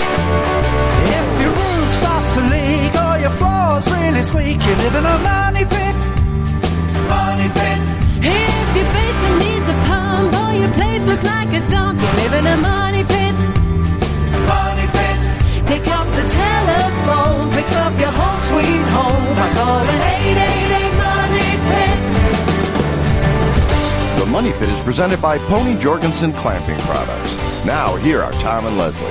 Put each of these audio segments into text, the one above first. If your roof starts to leak or your floor's really squeaky, you live in a money pit. Money pit. If your basement needs a pump or your place looks like a dump, you live in a money pit. Money pit. Pick up the telephone, fix up your home sweet home by calling 888 Money Pit. The Money Pit is presented by Pony Jorgensen Clamping Products. Now, here are Tom and Leslie.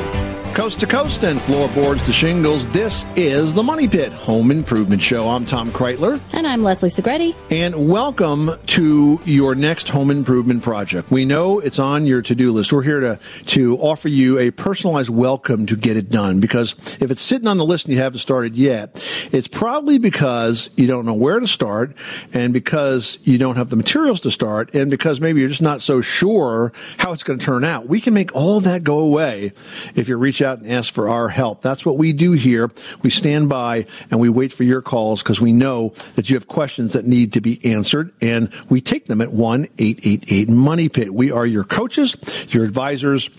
Coast to coast and floorboards to shingles, this is the Money Pit Home Improvement Show. I'm Tom Kraeutler. And I'm Leslie Segrete. And welcome to your next home improvement project. We know it's on your to-do list. We're here to offer you a personalized welcome to get it done, because if it's sitting on the list and you haven't started yet, it's probably because you don't know where to start, and because you don't have the materials to start, and because maybe you're just not so sure how it's going to turn out. We can make all that go away if you reach out and ask for our help. That's what we do here. We stand by and we wait for your calls, because we know that you have questions that need to be answered, and we take them at 1-888-MONEYPIT. We are your coaches, your advisors,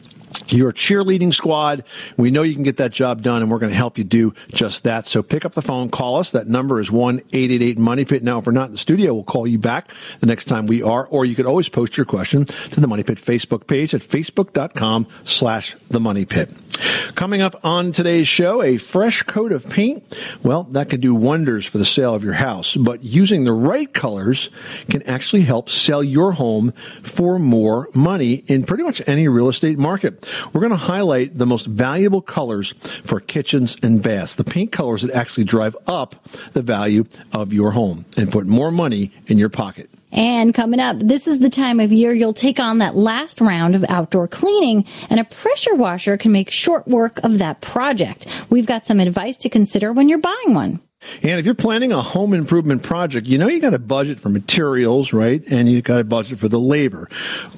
your cheerleading squad. We know you can get that job done, and we're going to help you do just that. So pick up the phone, call us. That number is 1-888-MONEYPIT. Now, if we're not in the studio, we'll call you back the next time we are, or you could always post your question to the Money Pit Facebook page at facebook.com/themoneypit. Coming up on today's show, a fresh coat of paint. Well, that could do wonders for the sale of your house, but using the right colors can actually help sell your home for more money in pretty much any real estate market. We're going to highlight the most valuable colors for kitchens and baths, the paint colors that actually drive up the value of your home and put more money in your pocket. And coming up, this is the time of year you'll take on that last round of outdoor cleaning, and a pressure washer can make short work of that project. We've got some advice to consider when you're buying one. And if you're planning a home improvement project, you know you got to budget for materials, right? And you got to budget for the labor.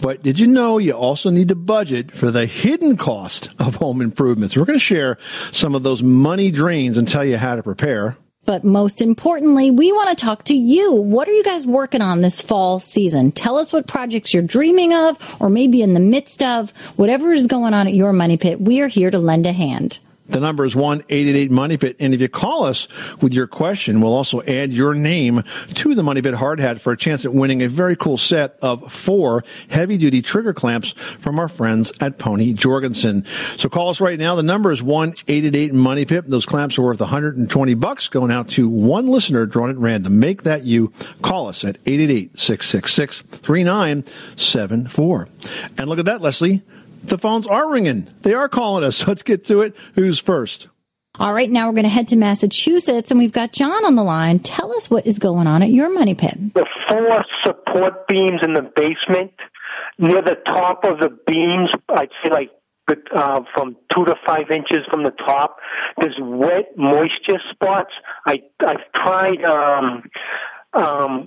But did you know you also need to budget for the hidden cost of home improvements? We're going to share some of those money drains and tell you how to prepare. But most importantly, we want to talk to you. What are you guys working on this fall season? Tell us what projects you're dreaming of, or maybe in the midst of. Whatever is going on at your Money Pit, we are here to lend a hand. The number is 1-888-MONEYPIT, and if you call us with your question, we'll also add your name to the Money Pit Hard Hat for a chance at winning a very cool set of 4 heavy-duty trigger clamps from our friends at Pony Jorgensen. So call us right now. The number is 1-888-MONEYPIT. Those clamps are worth $120 going out to one listener drawn at random. Make that you. Call us at 888-666-3974. And look at that, Leslie. The phones are ringing. They are calling us. Let's get to it. Who's first? All right, now we're going to head to Massachusetts, and we've got John on the line. Tell us what is going on at your Money Pit. The 4 support beams in the basement, near the top of the beams, I'd say like from 2 to 5 inches from the top, there's wet moisture spots. I've tried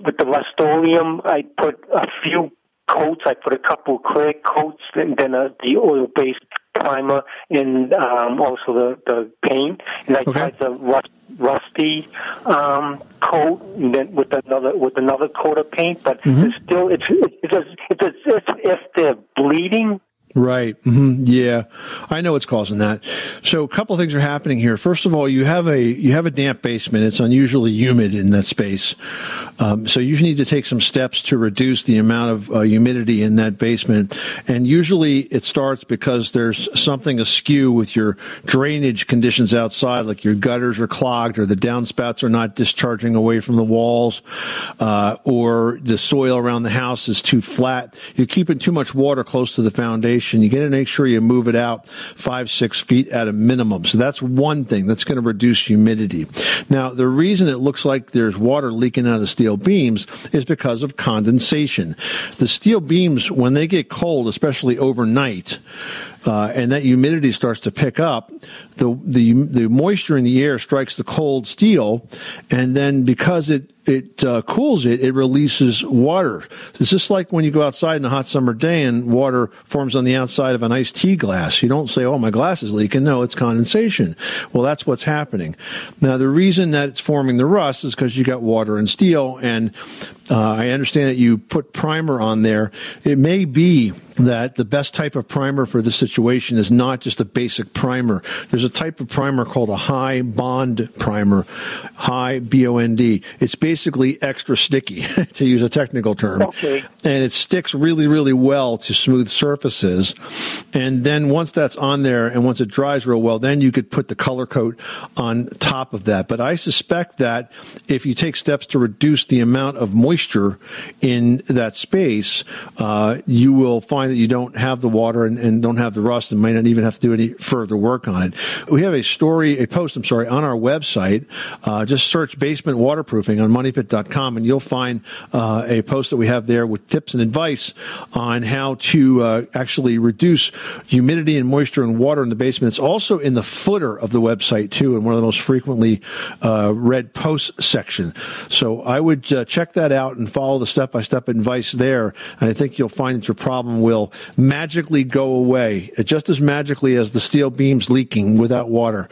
with the Rustoleum. I put a few coats. I put a couple of clear coats, and then the oil-based primer, and also the paint. And I tried the rusty coat, and then with another coat of paint. But it's as if they're bleeding. Right. Mm-hmm. Yeah. I know what's causing that. So a couple of things are happening here. First of all, you have a damp basement. It's unusually humid in that space. So you need to take some steps to reduce the amount of humidity in that basement. And usually it starts because there's something askew with your drainage conditions outside, like your gutters are clogged, or the downspouts are not discharging away from the walls, or the soil around the house is too flat. You're keeping too much water close to the foundation. You got to make sure you move it out 5-6 feet at a minimum. So that's one thing that's going to reduce humidity. Now, the reason it looks like there's water leaking out of the steel beams is because of condensation. The steel beams, when they get cold, especially overnight, and that humidity starts to pick up, the moisture in the air strikes the cold steel, and then because it cools it, it releases water. It's just like when you go outside in a hot summer day and water forms on the outside of an iced tea glass. You don't say, oh, my glass is leaking. No, it's condensation. Well, that's what's happening. Now, the reason that it's forming the rust is because you got water and steel, and I understand that you put primer on there. It may be that the best type of primer for this situation is not just a basic primer. There's a type of primer called a high bond primer, high BOND. It's basically extra sticky, to use a technical term. Okay. And it sticks really, really well to smooth surfaces. And then once that's on there and once it dries real well, then you could put the color coat on top of that. But I suspect that if you take steps to reduce the amount of moisture in that space, you will find that you don't have the water and don't have the rust and may not even have to do any further work on it. We have a post on our website. Just search basement waterproofing on MoneyPit.com, and you'll find a post that we have there with tips and advice on how to actually reduce humidity and moisture and water in the basement. It's also in the footer of the website, too, in one of the most frequently read posts section. So I would check that out and follow the step-by-step advice there, and I think you'll find that your problem will magically go away, just as magically as the steel beams leaking without water.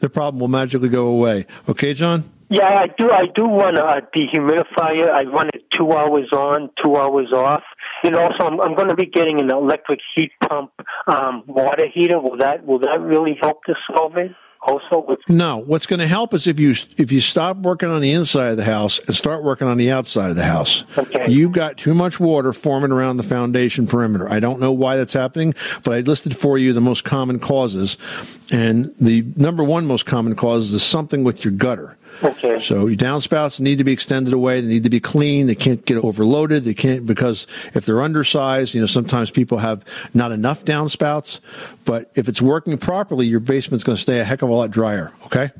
The problem will magically go away. Okay, John? Yeah, I do want a dehumidifier. I run it 2 hours on, 2 hours off. And also, I'm going to be getting an electric heat pump water heater. Will that really help to solve it? Also, no. What's going to help is if you stop working on the inside of the house and start working on the outside of the house. Okay. You've got too much water forming around the foundation perimeter. I don't know why that's happening, but I listed for you the most common causes, and the number one most common cause is something with your gutter. Okay. So your downspouts need to be extended away. They need to be clean. They can't get overloaded. They can't, because if they're undersized, sometimes people have not enough downspouts. But if it's working properly, your basement's going to stay a heck of a lot drier. Okay.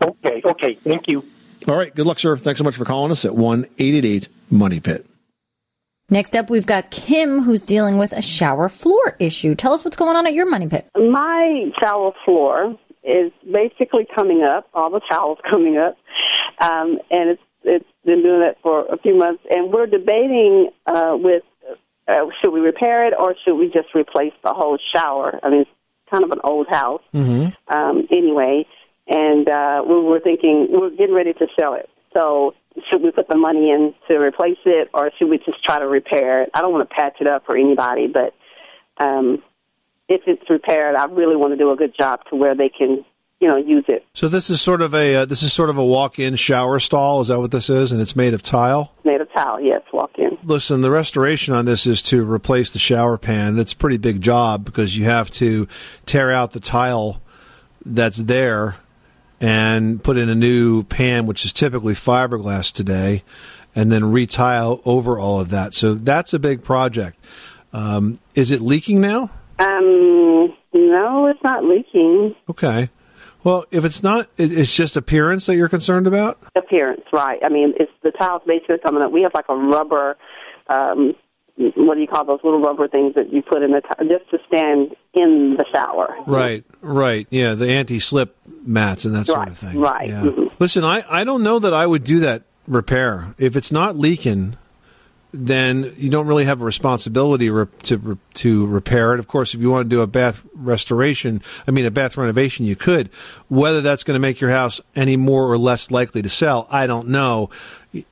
Okay. Okay. Thank you. All right. Good luck, sir. Thanks so much for calling us at 1-888-MONEY-PIT. Next up, we've got Kim, who's dealing with a shower floor issue. Tell us what's going on at your Money Pit. My shower floor is basically coming up, all the towels coming up, and it's been doing that for a few months. And we're debating with should we repair it or should we just replace the whole shower? I mean, it's kind of an old house anyway, and we were thinking we're getting ready to sell it. So should we put the money in to replace it or should we just try to repair it? I don't want to patch it up for anybody, but if it's repaired, I really want to do a good job to where they can, use it. So this is sort of a walk-in shower stall. Is that what this is? And it's made of tile? Made of tile, yes, walk-in. Listen, the restoration on this is to replace the shower pan. It's a pretty big job because you have to tear out the tile that's there and put in a new pan, which is typically fiberglass today, and then retile over all of that. So that's a big project. Is it leaking now? No, it's not leaking. Okay. Well, if it's not, it's just appearance that you're concerned about? Appearance, right. I mean, it's the tiles basically coming up. We have like a rubber, what do you call those little rubber things that you put in the tile, just to stand in the shower. Right, right. Yeah, the anti-slip mats and that sort of thing. Right, yeah. Mm-hmm. Listen, I don't know that I would do that repair. If it's not leaking, then you don't really have a responsibility to repair it. Of course, if you want to do a bath renovation, you could. Whether that's going to make your house any more or less likely to sell, I don't know.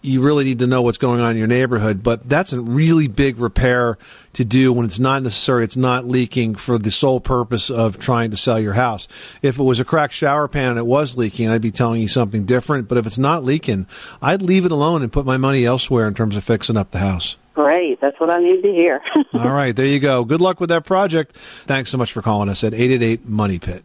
You really need to know what's going on in your neighborhood, but that's a really big repair to do when it's not necessary. It's not leaking for the sole purpose of trying to sell your house. If it was a cracked shower pan and it was leaking, I'd be telling you something different. But if it's not leaking, I'd leave it alone and put my money elsewhere in terms of fixing up the house. Great. That's what I need to hear. All right. There you go. Good luck with that project. Thanks so much for calling us at 888-MONEY-PIT.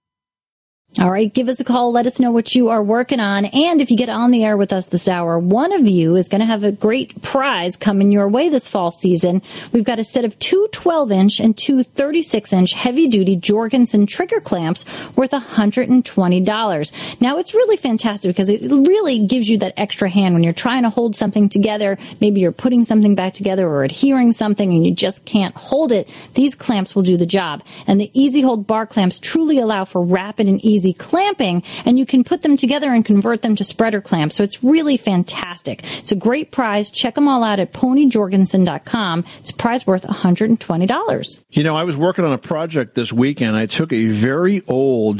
All right, give us a call. Let us know what you are working on. And if you get on the air with us this hour, one of you is going to have a great prize coming your way this fall season. We've got a set of two 12-inch and two 36-inch heavy-duty Jorgensen trigger clamps worth $120. Now, it's really fantastic because it really gives you that extra hand when you're trying to hold something together. Maybe you're putting something back together or adhering something and you just can't hold it. These clamps will do the job. And the Easy Hold bar clamps truly allow for rapid and easy clamping, and you can put them together and convert them to spreader clamps. So it's really fantastic. It's a great prize. Check them all out at PonyJorgensen.com. It's a prize worth $120. You know, I was working on a project this weekend. I took a very old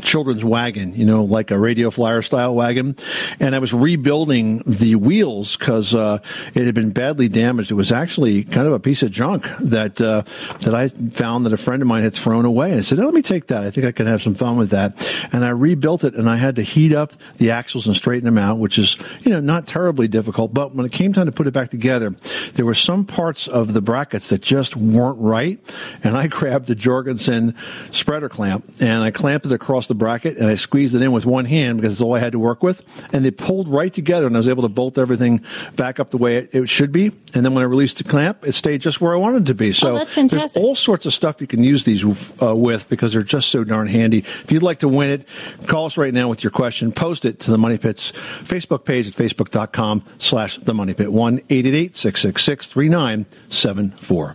children's wagon, you know, like a Radio Flyer style wagon, and I was rebuilding the wheels because it had been badly damaged. It was actually kind of a piece of junk that I found that a friend of mine had thrown away. And I said, oh, let me take that. I think I can have some fun with that. And I rebuilt it, and I had to heat up the axles and straighten them out, which is, you know, not terribly difficult. But when it came time to put it back together, there were some parts of the brackets that just weren't right. And I grabbed the Jorgensen spreader clamp, and I clamped it across the bracket, and I squeezed it in with one hand because it's all I had to work with. And they pulled right together, and I was able to bolt everything back up the way it should be. And then when I released the clamp, it stayed just where I wanted it to be. So that's fantastic. There's all sorts of stuff you can use these with because they're just so darn handy. If you'd like to win it, call us right now with your question. Post it to the Money Pit's Facebook page at facebook.com/themoneypit, 1-888-666-3974.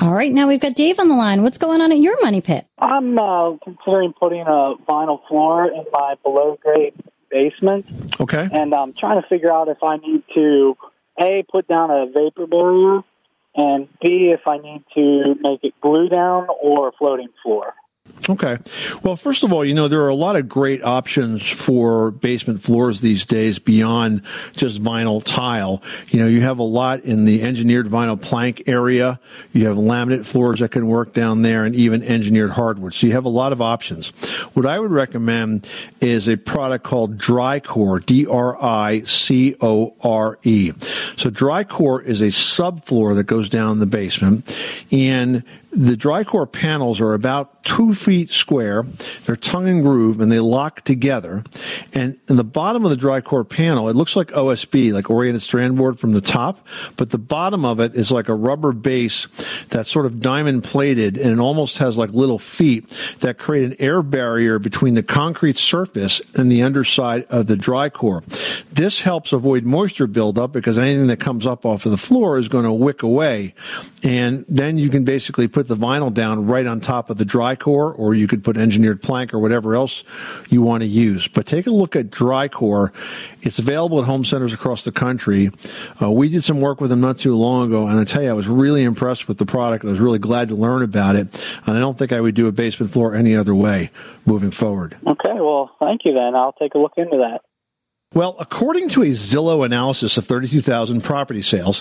All right, now we've got Dave on the line. What's going on at your Money Pit? I'm considering putting a vinyl floor in my below-grade basement. Okay. And I'm trying to figure out if I need to, A, put down a vapor barrier, and B, if I need to make it glue down or a floating floor. Okay. Well, first of all, you know, there are a lot of great options for basement floors these days beyond just vinyl tile. You know, you have a lot in the engineered vinyl plank area. You have laminate floors that can work down there and even engineered hardwood. So you have a lot of options. What I would recommend is a product called Dricore, D-R-I-C-O-R-E. So Dricore is a subfloor that goes down the basement, and the Dricore panels are about 2 feet square. They're tongue and groove, and they lock together. And in the bottom of the Dricore panel, it looks like OSB, like oriented strand board from the top, but the bottom of it is like a rubber base that's sort of diamond plated, and it almost has like little feet that create an air barrier between the concrete surface and the underside of the Dricore. This helps avoid moisture buildup because anything that comes up off of the floor is going to wick away, and then you can basically put the vinyl down right on top of the Dricore, or you could put engineered plank or whatever else you want to use. But take a look at Dricore. It's available at home centers across the country. We did some work with them not too long ago, and I tell you, I was really impressed with the product. I was really glad to learn about it, and I don't think I would do a basement floor any other way moving forward. Okay, well, thank you then. I'll take a look into that. Well, according to a Zillow analysis of 32,000 property sales,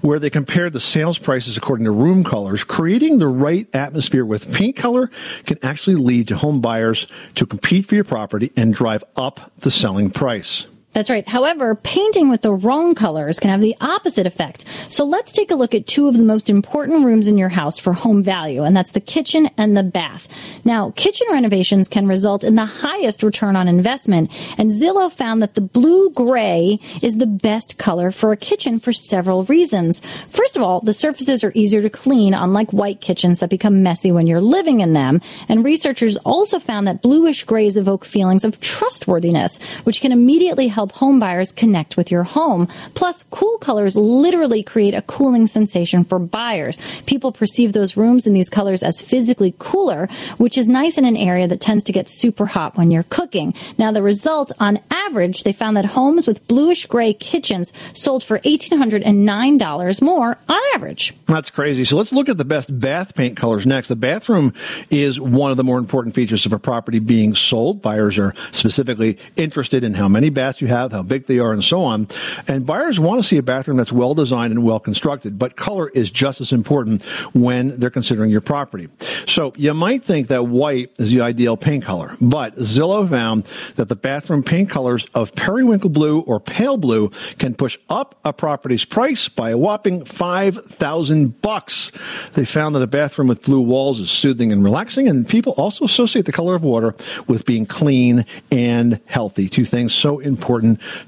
where they compared the sales prices according to room colors, creating the right atmosphere with paint color can actually lead to home buyers to compete for your property and drive up the selling price. That's right. However, painting with the wrong colors can have the opposite effect. So let's take a look at two of the most important rooms in your house for home value, and that's the kitchen and the bath. Now, kitchen renovations can result in the highest return on investment, and Zillow found that the blue-gray is the best color for a kitchen for several reasons. First of all, the surfaces are easier to clean, unlike white kitchens that become messy when you're living in them. And researchers also found that bluish grays evoke feelings of trustworthiness, which can immediately help home buyers connect with your home. Plus, cool colors literally create a cooling sensation for buyers. People perceive those rooms in these colors as physically cooler, which is nice in an area that tends to get super hot when you're cooking. Now, the result, on average, they found that homes with bluish-gray kitchens sold for $1,809 more on average. That's crazy. So let's look at the best bath paint colors next. The bathroom is one of the more important features of a property being sold. Buyers are specifically interested in how many baths you have, how big they are, and so on. And buyers want to see a bathroom that's well designed and well constructed, but color is just as important when they're considering your property. So you might think that white is the ideal paint color, but Zillow found that the bathroom paint colors of periwinkle blue or pale blue can push up a property's price by a whopping $5,000. They found that a bathroom with blue walls is soothing and relaxing, and people also associate the color of water with being clean and healthy. Two things so important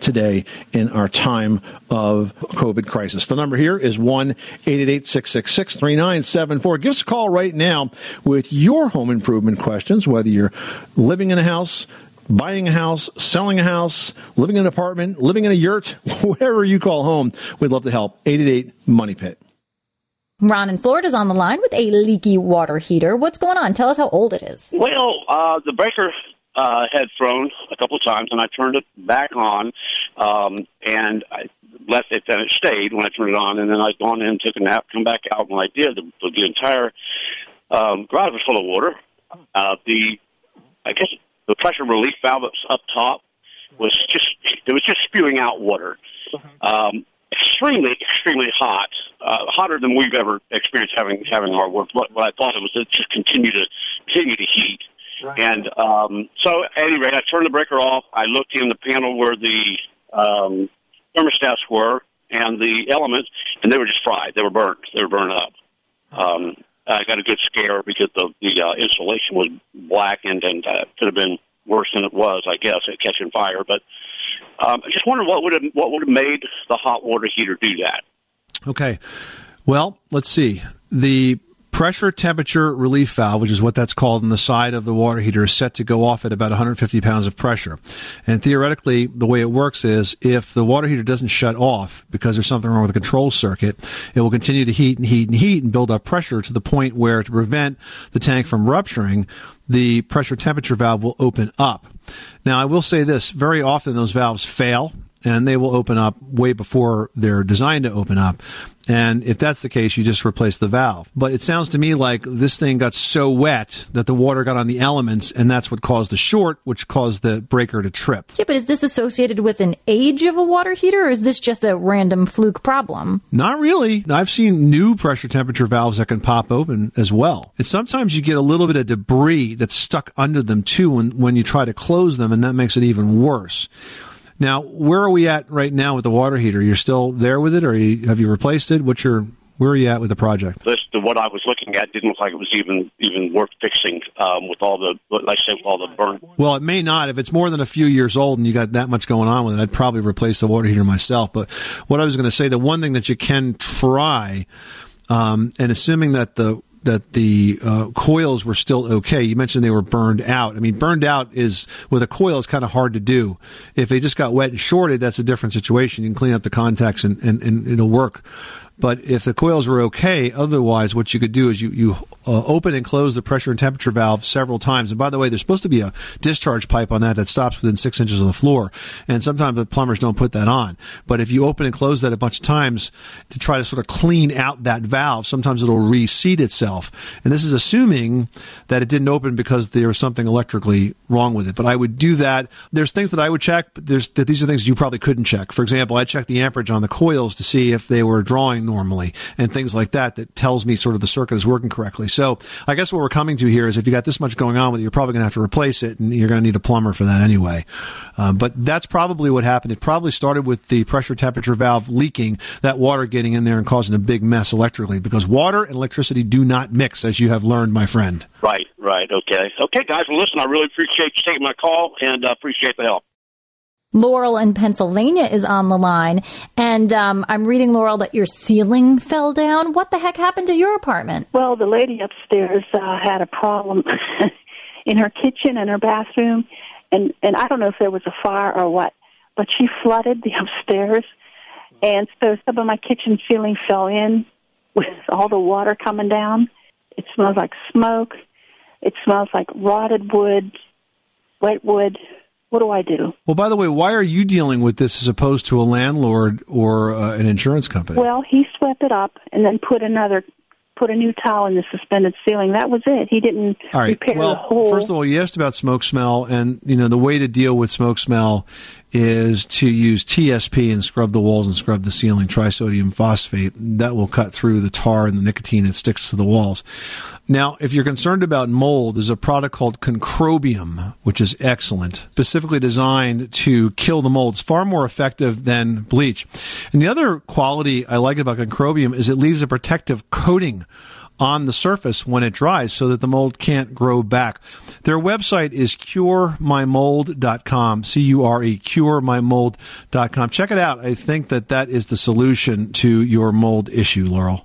today in our time of COVID crisis. The number here is 1-888-666-3974. Give us a call right now with your home improvement questions, whether you're living in a house, buying a house, selling a house, living in an apartment, living in a yurt, wherever you call home. We'd love to help. 888-MONEY-PIT. Ron in Florida is on the line with a leaky water heater. What's going on? Tell us how old it is. Well, the breaker had thrown a couple of times, and I turned it back on, and I left it, and it stayed when I turned it on, and then I'd gone in, took a nap, come back out. When I did, the entire garage was full of water. I guess the pressure relief valve up top was just spewing out water. Extremely hot, hotter than we've ever experienced having our work. What I thought it was, it just continued to heat. Right. And so at any rate, I turned the breaker off. I looked in the panel where the thermostats were and the elements, and they were just fried. They were burnt. They were burned up. I got a good scare because the insulation was blackened, and could have been worse than it was, I guess, at catching fire. But I just wondered what would have made the hot water heater do that. Okay. Well, let's see. The pressure temperature relief valve, which is what that's called on the side of the water heater, is set to go off at about 150 pounds of pressure. And theoretically, the way it works is if the water heater doesn't shut off because there's something wrong with the control circuit, it will continue to heat and build up pressure to the point where, to prevent the tank from rupturing, the pressure temperature valve will open up. Now, I will say this. Very often those valves fail and they will open up way before they're designed to open up. And if that's the case, you just replace the valve. But it sounds to me like this thing got so wet that the water got on the elements, and that's what caused the short, which caused the breaker to trip. Yeah, but is this associated with an age of a water heater, or is this just a random fluke problem? Not really. I've seen new pressure temperature valves that can pop open as well. And sometimes you get a little bit of debris that's stuck under them, too, when you try to close them, and that makes it even worse. Now, where are we at right now with the water heater? You're still there with it, or have you replaced it? Where are you at with the project? What I was looking at didn't look like it was even worth fixing with all the, like I said, with all the burn. Well, it may not. If it's more than a few years old and you got that much going on with it, I'd probably replace the water heater myself. But what I was going to say, the one thing that you can try, and assuming that the coils were still okay. You mentioned they were burned out. I mean, burned out is, with a coil, is kind of hard to do. If they just got wet and shorted, that's a different situation. You can clean up the contacts and it'll work. But if the coils were okay, otherwise what you could do is you open and close the pressure and temperature valve several times. And by the way, there's supposed to be a discharge pipe on that stops within 6 inches of the floor. And sometimes the plumbers don't put that on. But if you open and close that a bunch of times to try to sort of clean out that valve, sometimes it'll reseat itself. And this is assuming that it didn't open because there was something electrically wrong with it. But I would do that. There's things that I would check, but these are things you probably couldn't check. For example, I checked the amperage on the coils to see if they were drawing normally and things like that tells me sort of the circuit is working correctly. So I guess what we're coming to here is if you got this much going on with it, you're probably going to have to replace it, and you're going to need a plumber for that anyway. But that's probably what happened. It probably started with the pressure temperature valve leaking, that water getting in there and causing a big mess electrically, because water and electricity do not mix, as you have learned, my friend. Right. Okay. Okay, guys. Well, listen, I really appreciate you taking my call, and appreciate the help. Laurel in Pennsylvania is on the line, and I'm reading, Laurel, that your ceiling fell down. What the heck happened to your apartment? Well, the lady upstairs had a problem in her kitchen and her bathroom, and I don't know if there was a fire or what, but she flooded the upstairs, and so some of my kitchen ceiling fell in with all the water coming down. It smells like smoke. It smells like rotted wood, wet wood. What do I do? Well, by the way, why are you dealing with this as opposed to a landlord or an insurance company? Well, he swept it up and then put a new tile in the suspended ceiling. That was it. He didn't repair the whole... Well, first of all, you asked about smoke smell, and the way to deal with smoke smell is to use TSP and scrub the walls and scrub the ceiling, trisodium phosphate. That will cut through the tar and the nicotine that sticks to the walls. Now, if you're concerned about mold, there's a product called Concrobium, which is excellent, specifically designed to kill the mold. It's far more effective than bleach. And the other quality I like about Concrobium is it leaves a protective coating on the surface when it dries so that the mold can't grow back. Their website is curemymold.com, C-U-R-E, curemymold.com. Check it out. I think that is the solution to your mold issue, Laurel.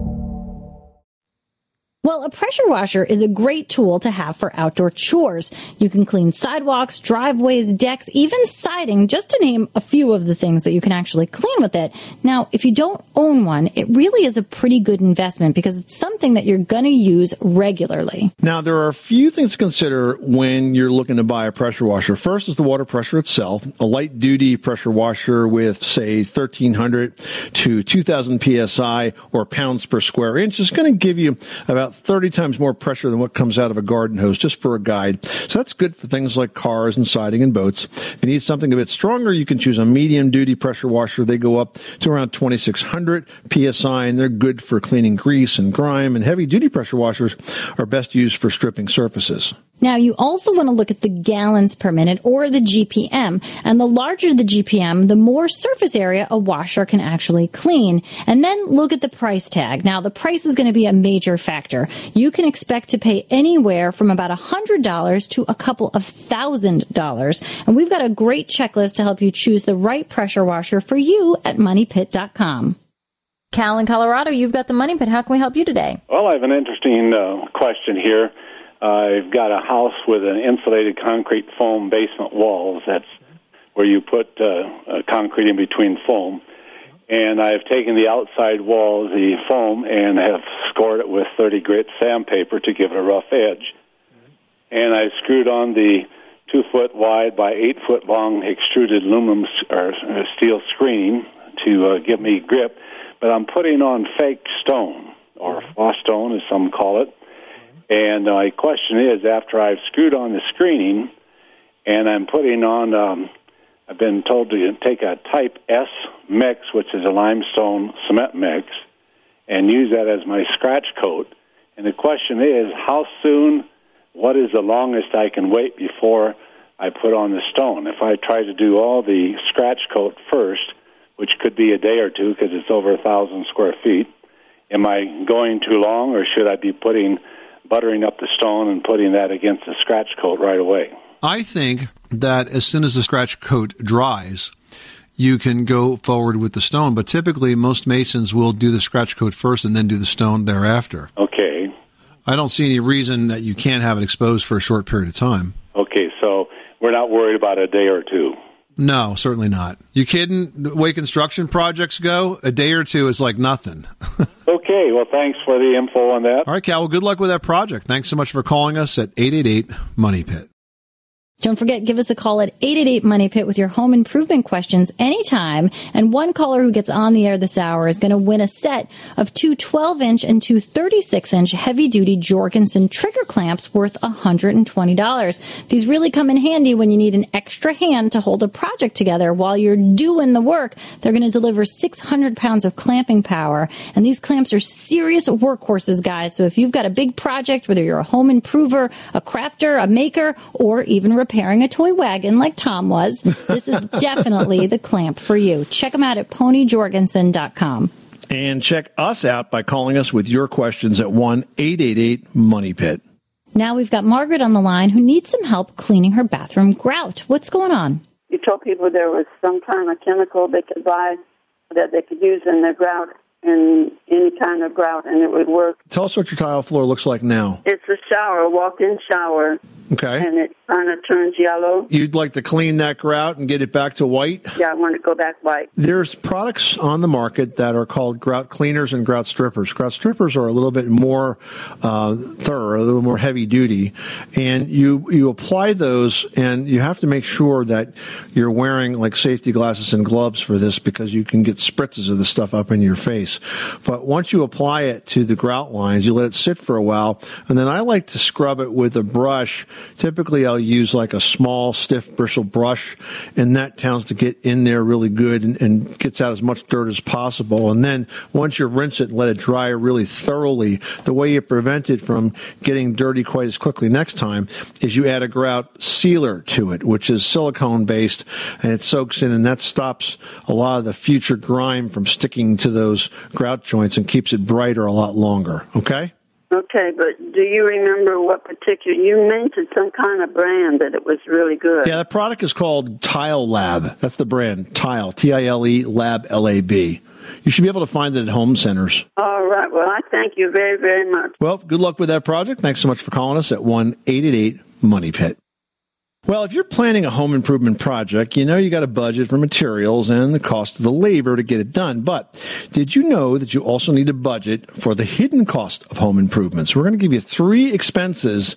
Well, a pressure washer is a great tool to have for outdoor chores. You can clean sidewalks, driveways, decks, even siding, just to name a few of the things that you can actually clean with it. Now, if you don't own one, it really is a pretty good investment because it's something that you're going to use regularly. Now, there are a few things to consider when you're looking to buy a pressure washer. First is the water pressure itself. A light-duty pressure washer with, say, 1,300 to 2,000 psi or pounds per square inch is going to give you about 30 times more pressure than what comes out of a garden hose, just for a guide. So that's good for things like cars and siding and boats. If you need something a bit stronger, you can choose a medium-duty pressure washer. They go up to around 2,600 psi, and they're good for cleaning grease and grime. And heavy-duty pressure washers are best used for stripping surfaces. Now, you also want to look at the gallons per minute or the GPM. And the larger the GPM, the more surface area a washer can actually clean. And then look at the price tag. Now, the price is going to be a major factor. You can expect to pay anywhere from about $100 to a couple of $1,000. And we've got a great checklist to help you choose the right pressure washer for you at MoneyPit.com. Cal in Colorado, you've got the Money Pit. How can we help you today? Well, I have an interesting question here. I've got a house with an insulated concrete foam basement walls. That's where you put concrete in between foam. And I've taken the outside wall, the foam, and have scored it with 30 grit sandpaper to give it a rough edge. And I screwed on the 2-foot wide by 8-foot long extruded aluminum or steel screen to give me grip. But I'm putting on fake stone, or floss stone as some call it. And my question is, after I've screwed on the screening, and I'm putting on, I've been told to take a Type S mix, which is a limestone cement mix, and use that as my scratch coat. And the question is, how soon, what is the longest I can wait before I put on the stone? If I try to do all the scratch coat first, which could be a day or two because it's over 1,000 square feet, am I going too long, or should I be buttering up the stone and putting that against the scratch coat right away? I think that as soon as the scratch coat dries, you can go forward with the stone. But typically, most masons will do the scratch coat first and then do the stone thereafter. Okay. I don't see any reason that you can't have it exposed for a short period of time. Okay, so we're not worried about a day or two. No, certainly not. You kidding? The way construction projects go, a day or two is like nothing. Okay. Well, thanks for the info on that. All right, Cal. Well, good luck with that project. Thanks so much for calling us at 888-MONEY-PIT. Don't forget, give us a call at 888-MONEY-PIT with your home improvement questions anytime. And one caller who gets on the air this hour is going to win a set of two 12-inch and two 36-inch heavy-duty Jorgensen trigger clamps worth $120. These really come in handy when you need an extra hand to hold a project together while you're doing the work. They're going to deliver 600 pounds of clamping power. And these clamps are serious workhorses, guys. So if you've got a big project, whether you're a home improver, a crafter, a maker, or even repairing a toy wagon like Tom was, this is definitely the clamp for you. Check them out at PonyJorgensen.com. And check us out by calling us with your questions at 1-888-MONEY-PIT. Now we've got Margaret on the line who needs some help cleaning her bathroom grout. What's going on? You told people there was some kind of chemical they could buy that they could use in their grout, and any kind of grout, and it would work. Tell us what your tile floor looks like now. It's a shower, walk-in shower. Okay. And it kind of turns yellow. You'd like to clean that grout and get it back to white? Yeah, I want to go back white. There's products on the market that are called grout cleaners and grout strippers. Grout strippers are a little bit more thorough, a little more heavy-duty, and you apply those, and you have to make sure that you're wearing, like, safety glasses and gloves for this because you can get spritzes of this stuff up in your face. But once you apply it to the grout lines, you let it sit for a while. And then I like to scrub it with a brush. Typically, I'll use like a small, stiff bristle brush. And that tends to get in there really good and gets out as much dirt as possible. And then once you rinse it and let it dry really thoroughly, the way you prevent it from getting dirty quite as quickly next time is you add a grout sealer to it, which is silicone-based. And it soaks in, and that stops a lot of the future grime from sticking to those grout joints and keeps it brighter a lot longer. Okay? Okay, but do you remember what particular... You mentioned some kind of brand that it was really good. Yeah, the product is called Tile Lab. That's the brand, Tile, T-I-L-E, Lab, L-A-B. You should be able to find it at home centers. All right. Well, I thank you very, very much. Well, good luck with that project. Thanks so much for calling us at 1-888-MONEY-PIT. Well, if you're planning a home improvement project, you know you got a budget for materials and the cost of the labor to get it done. But did you know that you also need a budget for the hidden cost of home improvements? We're going to give you 3 expenses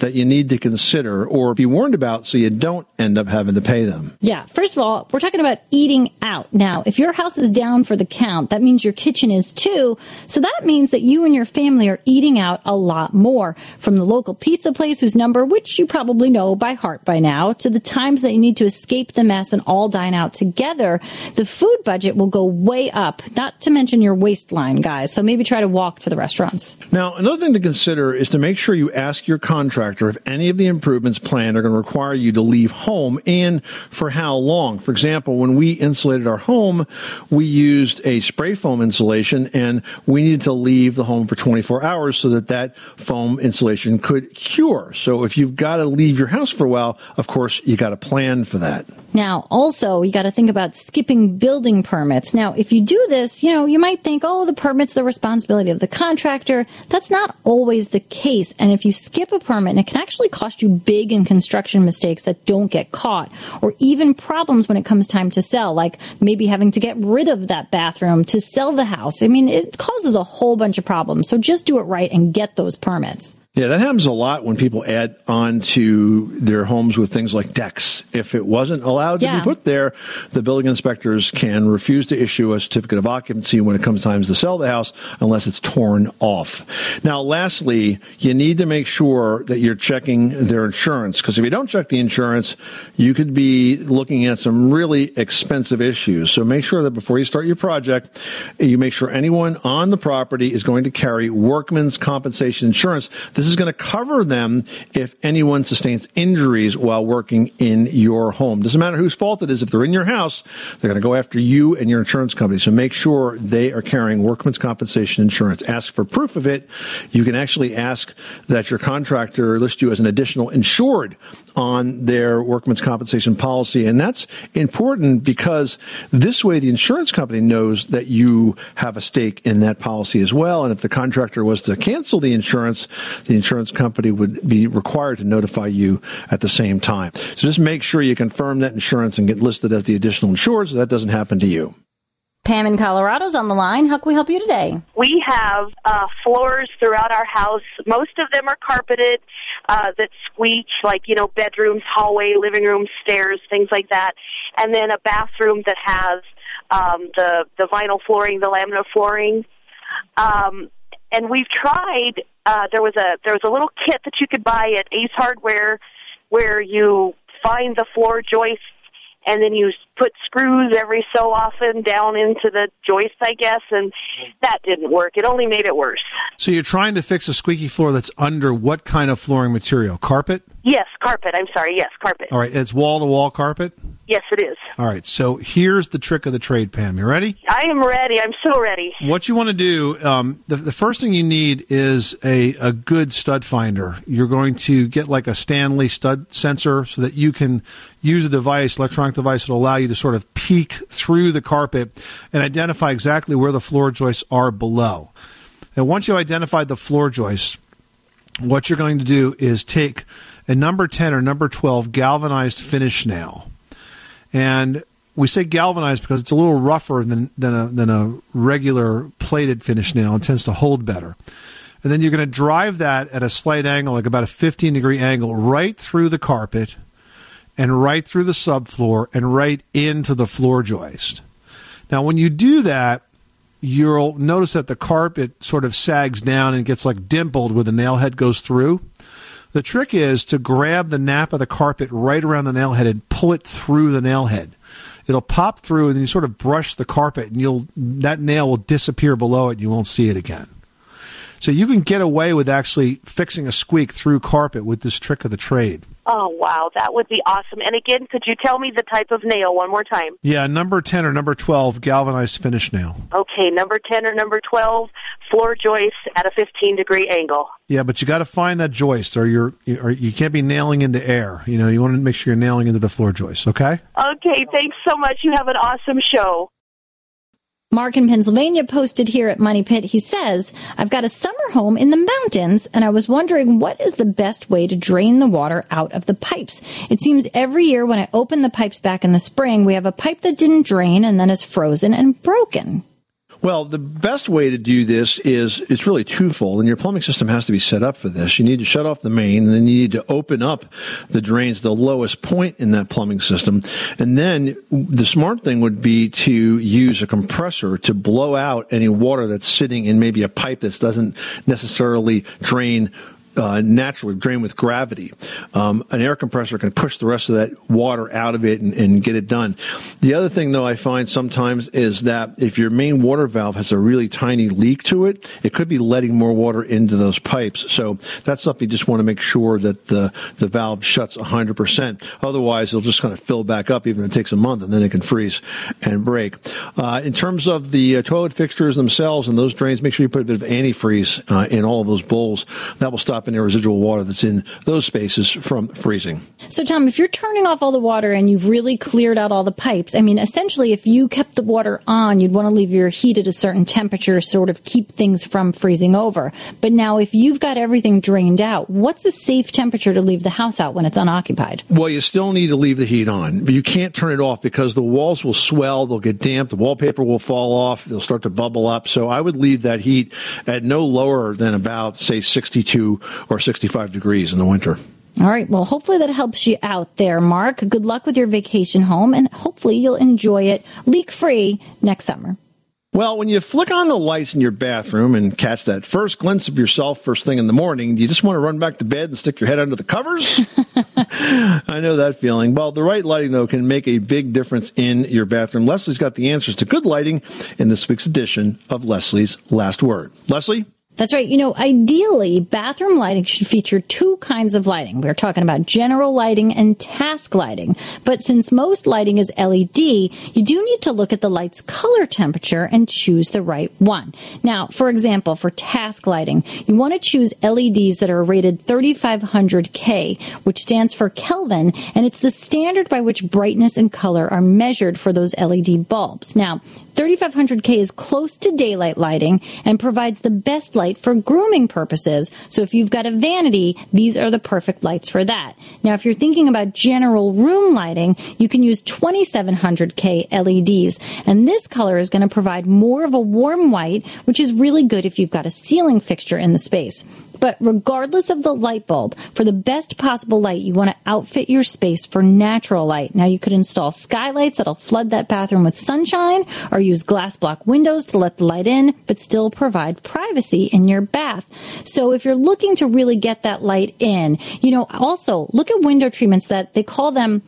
that you need to consider or be warned about so you don't end up having to pay them. Yeah. First of all, we're talking about eating out. Now, if your house is down for the count, that means your kitchen is too. So that means that you and your family are eating out a lot more, from the local pizza place whose number, which you probably know by heart, by now to the times that you need to escape the mess and all dine out together, the food budget will go way up, not to mention your waistline, guys. So maybe try to walk to the restaurants. Now, another thing to consider is to make sure you ask your contractor if any of the improvements planned are going to require you to leave home and for how long. For example, when we insulated our home, we used a spray foam insulation and we needed to leave the home for 24 hours so that foam insulation could cure. So if you've got to leave your house for a while, of course, you got to plan for that. Now, also, you got to think about skipping building permits. Now, if you do this, you might think, the permit's the responsibility of the contractor. That's not always the case. And if you skip a permit, and it can actually cost you big in construction mistakes that don't get caught, or even problems when it comes time to sell, like maybe having to get rid of that bathroom to sell the house. I mean, it causes a whole bunch of problems. So just do it right and get those permits. Yeah, that happens a lot when people add on to their homes with things like decks. If it wasn't allowed to be put there, the building inspectors can refuse to issue a certificate of occupancy when it comes time to sell the house unless it's torn off. Now, lastly, you need to make sure that you're checking their insurance, because if you don't check the insurance, you could be looking at some really expensive issues. So make sure that before you start your project, you make sure anyone on the property is going to carry workman's compensation insurance. This is going to cover them if anyone sustains injuries while working in your home. Doesn't matter whose fault it is. If they're in your house, they're going to go after you and your insurance company. So make sure they are carrying workman's compensation insurance. Ask for proof of it. You can actually ask that your contractor list you as an additional insured on their workman's compensation policy. And that's important because this way the insurance company knows that you have a stake in that policy as well. And if the contractor was to cancel the insurance company would be required to notify you at the same time. So just make sure you confirm that insurance and get listed as the additional insured so that doesn't happen to you. Pam in Colorado's on the line. How can we help you today? We have floors throughout our house. Most of them are carpeted that squeak, like, bedrooms, hallway, living room, stairs, things like that. And then a bathroom that has the vinyl flooring, the laminate flooring. And we've tried... There was a little kit that you could buy at Ace Hardware where you find the floor joists and then you put screws every so often down into the joist, I guess, and that didn't work. It only made it worse. So you're trying to fix a squeaky floor that's under what kind of flooring material? Carpet? Yes, carpet. I'm sorry. Yes, carpet. All right. It's wall-to-wall carpet? Yes, it is. All right. So here's the trick of the trade, Pam. You ready? I am ready. I'm so ready. What you want to do, the first thing you need is a good stud finder. You're going to get like a Stanley stud sensor so that you can use a device, electronic device, that will allow you to sort of peek through the carpet and identify exactly where the floor joists are below. And once you identify the floor joists, what you're going to do is take a number 10 or number 12 galvanized finish nail. And we say galvanized because it's a little rougher than a regular plated finish nail. It tends to hold better. And then you're going to drive that at a slight angle, like about a 15-degree angle, right through the carpet and right through the subfloor and right into the floor joist. Now, when you do that, you'll notice that the carpet sort of sags down and gets like dimpled where the nail head goes through. The trick is to grab the nap of the carpet right around the nail head and pull it through the nail head. It'll pop through, and then you sort of brush the carpet, and that nail will disappear below it, and you won't see it again. So you can get away with actually fixing a squeak through carpet with this trick of the trade. Oh, wow. That would be awesome. And again, could you tell me the type of nail one more time? Yeah, number 10 or number 12, galvanized finish nail. Okay, number 10 or number 12, floor joist at a 15-degree angle. Yeah, but you got to find that joist or you can't be nailing into air. You want to make sure you're nailing into the floor joist, okay? Okay, thanks so much. You have an awesome show. Mark in Pennsylvania posted here at Money Pit. He says, I've got a summer home in the mountains, and I was wondering what is the best way to drain the water out of the pipes. It seems every year when I open the pipes back in the spring, we have a pipe that didn't drain and then is frozen and broken. Well, the best way to do this is it's really twofold, and your plumbing system has to be set up for this. You need to shut off the main, and then you need to open up the drains, the lowest point in that plumbing system. And then the smart thing would be to use a compressor to blow out any water that's sitting in maybe a pipe that doesn't necessarily drain naturally, drain with gravity. An air compressor can push the rest of that water out of it and get it done. The other thing, though, I find sometimes is that if your main water valve has a really tiny leak to it, it could be letting more water into those pipes. So that's something you just want to make sure that the valve shuts 100%. Otherwise, it'll just kind of fill back up, even if it takes a month, and then it can freeze and break. In terms of the toilet fixtures themselves and those drains, make sure you put a bit of antifreeze in all of those bowls. That will stop any residual water that's in those spaces from freezing. So, Tom, if you're turning off all the water and you've really cleared out all the pipes, I mean, essentially, if you kept the water on, you'd want to leave your heat at a certain temperature to sort of keep things from freezing over. But now, if you've got everything drained out, what's a safe temperature to leave the house out when it's unoccupied? Well, you still need to leave the heat on, but you can't turn it off because the walls will swell, they'll get damp, the wallpaper will fall off, they'll start to bubble up. So I would leave that heat at no lower than about, say, 62 or 65 degrees in the winter. All right. Well, hopefully that helps you out there, Mark. Good luck with your vacation home, and hopefully you'll enjoy it leak-free next summer. Well, when you flick on the lights in your bathroom and catch that first glimpse of yourself first thing in the morning, do you just want to run back to bed and stick your head under the covers? I know that feeling. Well, the right lighting, though, can make a big difference in your bathroom. Leslie's got the answers to good lighting in this week's edition of Leslie's Last Word. Leslie? That's right. You know, ideally, bathroom lighting should feature two kinds of lighting. We're talking about general lighting and task lighting. But since most lighting is LED, you do need to look at the light's color temperature and choose the right one. Now, for example, for task lighting, you want to choose LEDs that are rated 3500K, which stands for Kelvin, and it's the standard by which brightness and color are measured for those LED bulbs. Now, 3500K is close to daylight lighting and provides the best light for grooming purposes. So if you've got a vanity, these are the perfect lights for that. Now, if you're thinking about general room lighting, you can use 2700K LEDs. And this color is going to provide more of a warm white, which is really good if you've got a ceiling fixture in the space. But regardless of the light bulb, for the best possible light, you want to outfit your space for natural light. Now, you could install skylights that'll flood that bathroom with sunshine, or use glass block windows to let the light in, but still provide privacy in your bath. So if you're looking to really get that light in, you know, also look at window treatments that they call them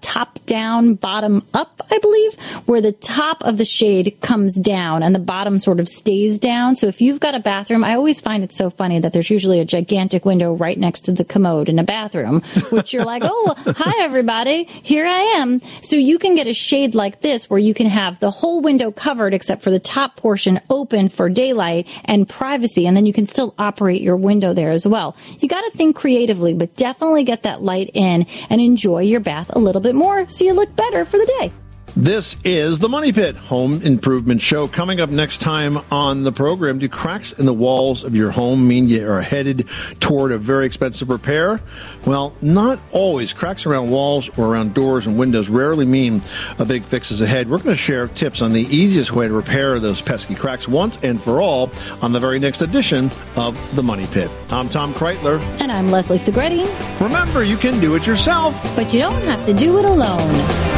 top down, bottom up, I believe, where the top of the shade comes down and the bottom sort of stays down. So if you've got a bathroom, I always find it so funny that there's usually a gigantic window right next to the commode in a bathroom, which you're like, oh, hi, everybody. Here I am. So you can get a shade like this where you can have the whole window covered except for the top portion open for daylight and privacy, and then you can still operate your window there as well. You got to think creatively, but definitely get that light in and enjoy your bath a little bit more so you look better for the day. This is the Money Pit Home Improvement Show. Coming up next time on the program, do cracks in the walls of your home mean you are headed toward a very expensive repair? Well, not always. Cracks around walls or around doors and windows rarely mean a big fix is ahead. We're going to share tips on the easiest way to repair those pesky cracks once and for all on the very next edition of the Money Pit. I'm Tom Kraeutler. And I'm Leslie Segrete. Remember, you can do it yourself, but you don't have to do it alone.